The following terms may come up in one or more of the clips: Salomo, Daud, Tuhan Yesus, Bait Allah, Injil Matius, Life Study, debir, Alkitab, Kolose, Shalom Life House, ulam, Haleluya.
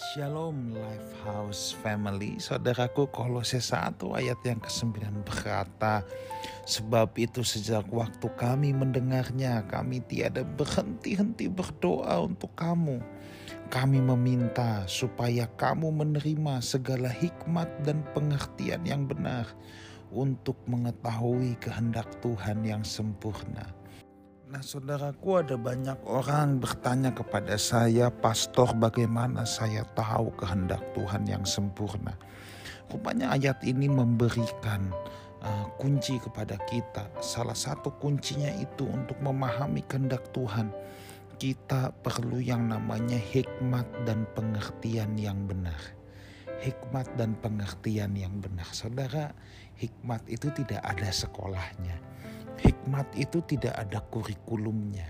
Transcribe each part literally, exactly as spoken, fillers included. Shalom Life House Family, saudaraku, Kolose satu ayat yang kesembilan berkata, sebab itu sejak waktu kami mendengarnya, kami tiada berhenti-henti berdoa untuk kamu. Kami meminta supaya kamu menerima segala hikmat dan pengertian yang benar untuk mengetahui kehendak Tuhan yang sempurna. Nah saudaraku, ada banyak orang bertanya kepada saya, pastor, bagaimana saya tahu kehendak Tuhan yang sempurna? Rupanya ayat ini memberikan uh, kunci kepada kita. Salah satu kuncinya itu untuk memahami kehendak Tuhan, kita perlu yang namanya hikmat dan pengertian yang benar. Hikmat dan pengertian yang benar. Saudara, hikmat itu tidak ada sekolahnya. Hikmat itu tidak ada kurikulumnya.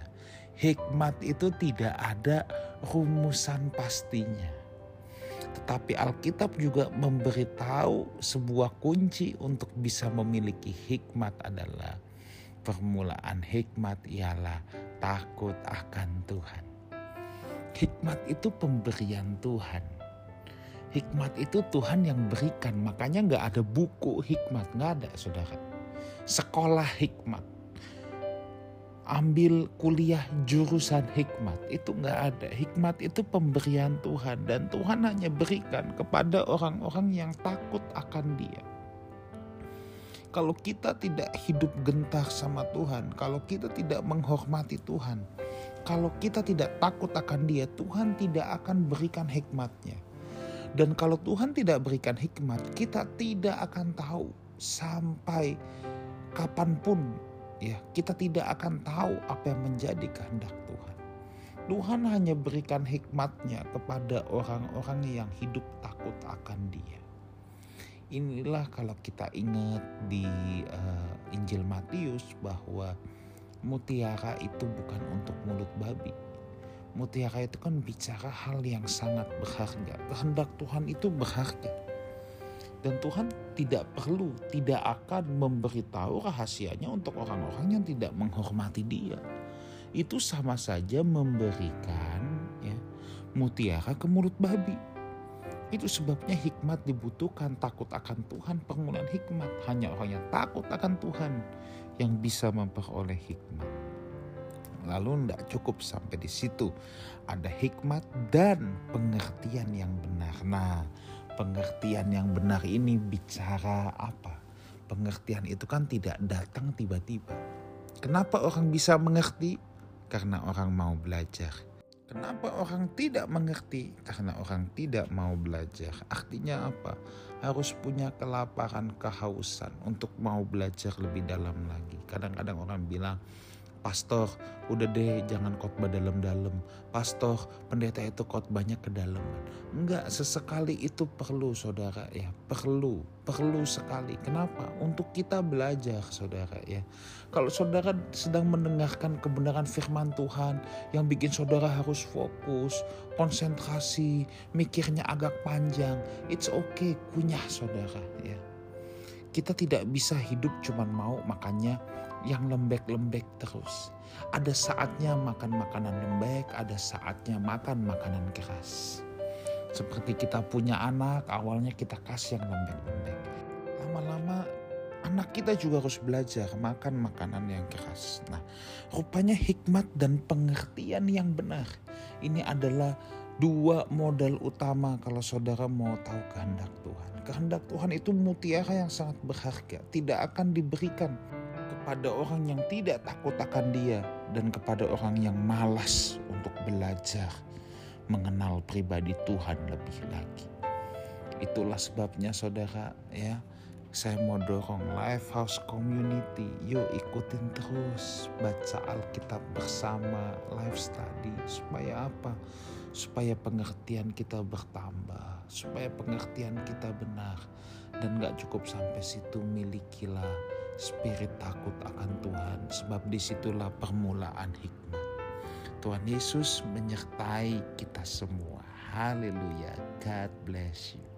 Hikmat itu tidak ada rumusan pastinya. Tetapi Alkitab juga memberitahu sebuah kunci untuk bisa memiliki hikmat adalah permulaan hikmat ialah takut akan Tuhan. Hikmat itu pemberian Tuhan. Hikmat itu Tuhan yang berikan. Makanya gak ada buku hikmat, gak ada saudara. Sekolah hikmat, ambil kuliah jurusan hikmat, itu gak ada. Hikmat itu pemberian Tuhan, dan Tuhan hanya berikan kepada orang-orang yang takut akan Dia. Kalau kita tidak hidup gentar sama Tuhan, kalau kita tidak menghormati Tuhan, kalau kita tidak takut akan Dia, Tuhan tidak akan berikan hikmatnya. Dan kalau Tuhan tidak berikan hikmat, kita tidak akan tahu sampai kapanpun, ya, kita tidak akan tahu apa yang menjadi kehendak Tuhan. Tuhan hanya berikan hikmatnya kepada orang-orang yang hidup takut akan Dia. Inilah kalau kita ingat di uh, Injil Matius bahwa mutiara itu bukan untuk mulut babi. Mutiara itu kan bicara hal yang sangat berharga. Kehendak Tuhan itu berharga. Dan Tuhan tidak perlu, tidak akan memberitahu rahasianya untuk orang-orang yang tidak menghormati Dia. Itu sama saja memberikan ya, mutiara ke mulut babi. Itu sebabnya hikmat dibutuhkan, takut akan Tuhan, permulaan hikmat. Hanya orang yang takut akan Tuhan yang bisa memperoleh hikmat. Lalu tidak cukup sampai di situ. Ada hikmat dan pengertian yang benar. Nah, pengertian yang benar ini bicara apa? Pengertian itu kan tidak datang tiba-tiba. Kenapa orang bisa mengerti? Karena orang mau belajar. Kenapa orang tidak mengerti? Karena orang tidak mau belajar. Artinya apa? Harus punya kelaparan, kehausan untuk mau belajar lebih dalam lagi. Kadang-kadang orang bilang, pastor, udah deh jangan khotbah dalam-dalam. Pastor, pendeta itu khotbahnya kedalaman. Enggak, sesekali itu perlu saudara ya. Perlu, perlu sekali. Kenapa? Untuk kita belajar saudara ya. Kalau saudara sedang mendengarkan kebenaran firman Tuhan yang bikin saudara harus fokus, konsentrasi, mikirnya agak panjang, it's okay, kunyah saudara ya. Kita tidak bisa hidup cuman mau makannya yang lembek-lembek terus. Ada saatnya makan makanan lembek, ada saatnya makan makanan keras. Seperti kita punya anak, awalnya kita kasih yang lembek-lembek. Lama-lama anak kita juga harus belajar makan makanan yang keras. Nah, rupanya hikmat dan pengertian yang benar. Ini adalah dua modal utama kalau saudara mau tahu kehendak Tuhan. Kehendak Tuhan itu mutiara yang sangat berharga. Tidak akan diberikan kepada orang yang tidak takut akan Dia dan kepada orang yang malas untuk belajar mengenal pribadi Tuhan lebih lagi. Itulah sebabnya saudara ya, saya mau dorong Lifehouse Community, yuk ikutin terus baca Alkitab bersama, Life Study. Supaya apa? Supaya pengertian kita bertambah, supaya pengertian kita benar. Dan gak cukup sampai situ, milikilah spirit takut akan Tuhan, sebab disitulah permulaan hikmat. Tuhan Yesus menyertai kita semua. Haleluya, God bless you.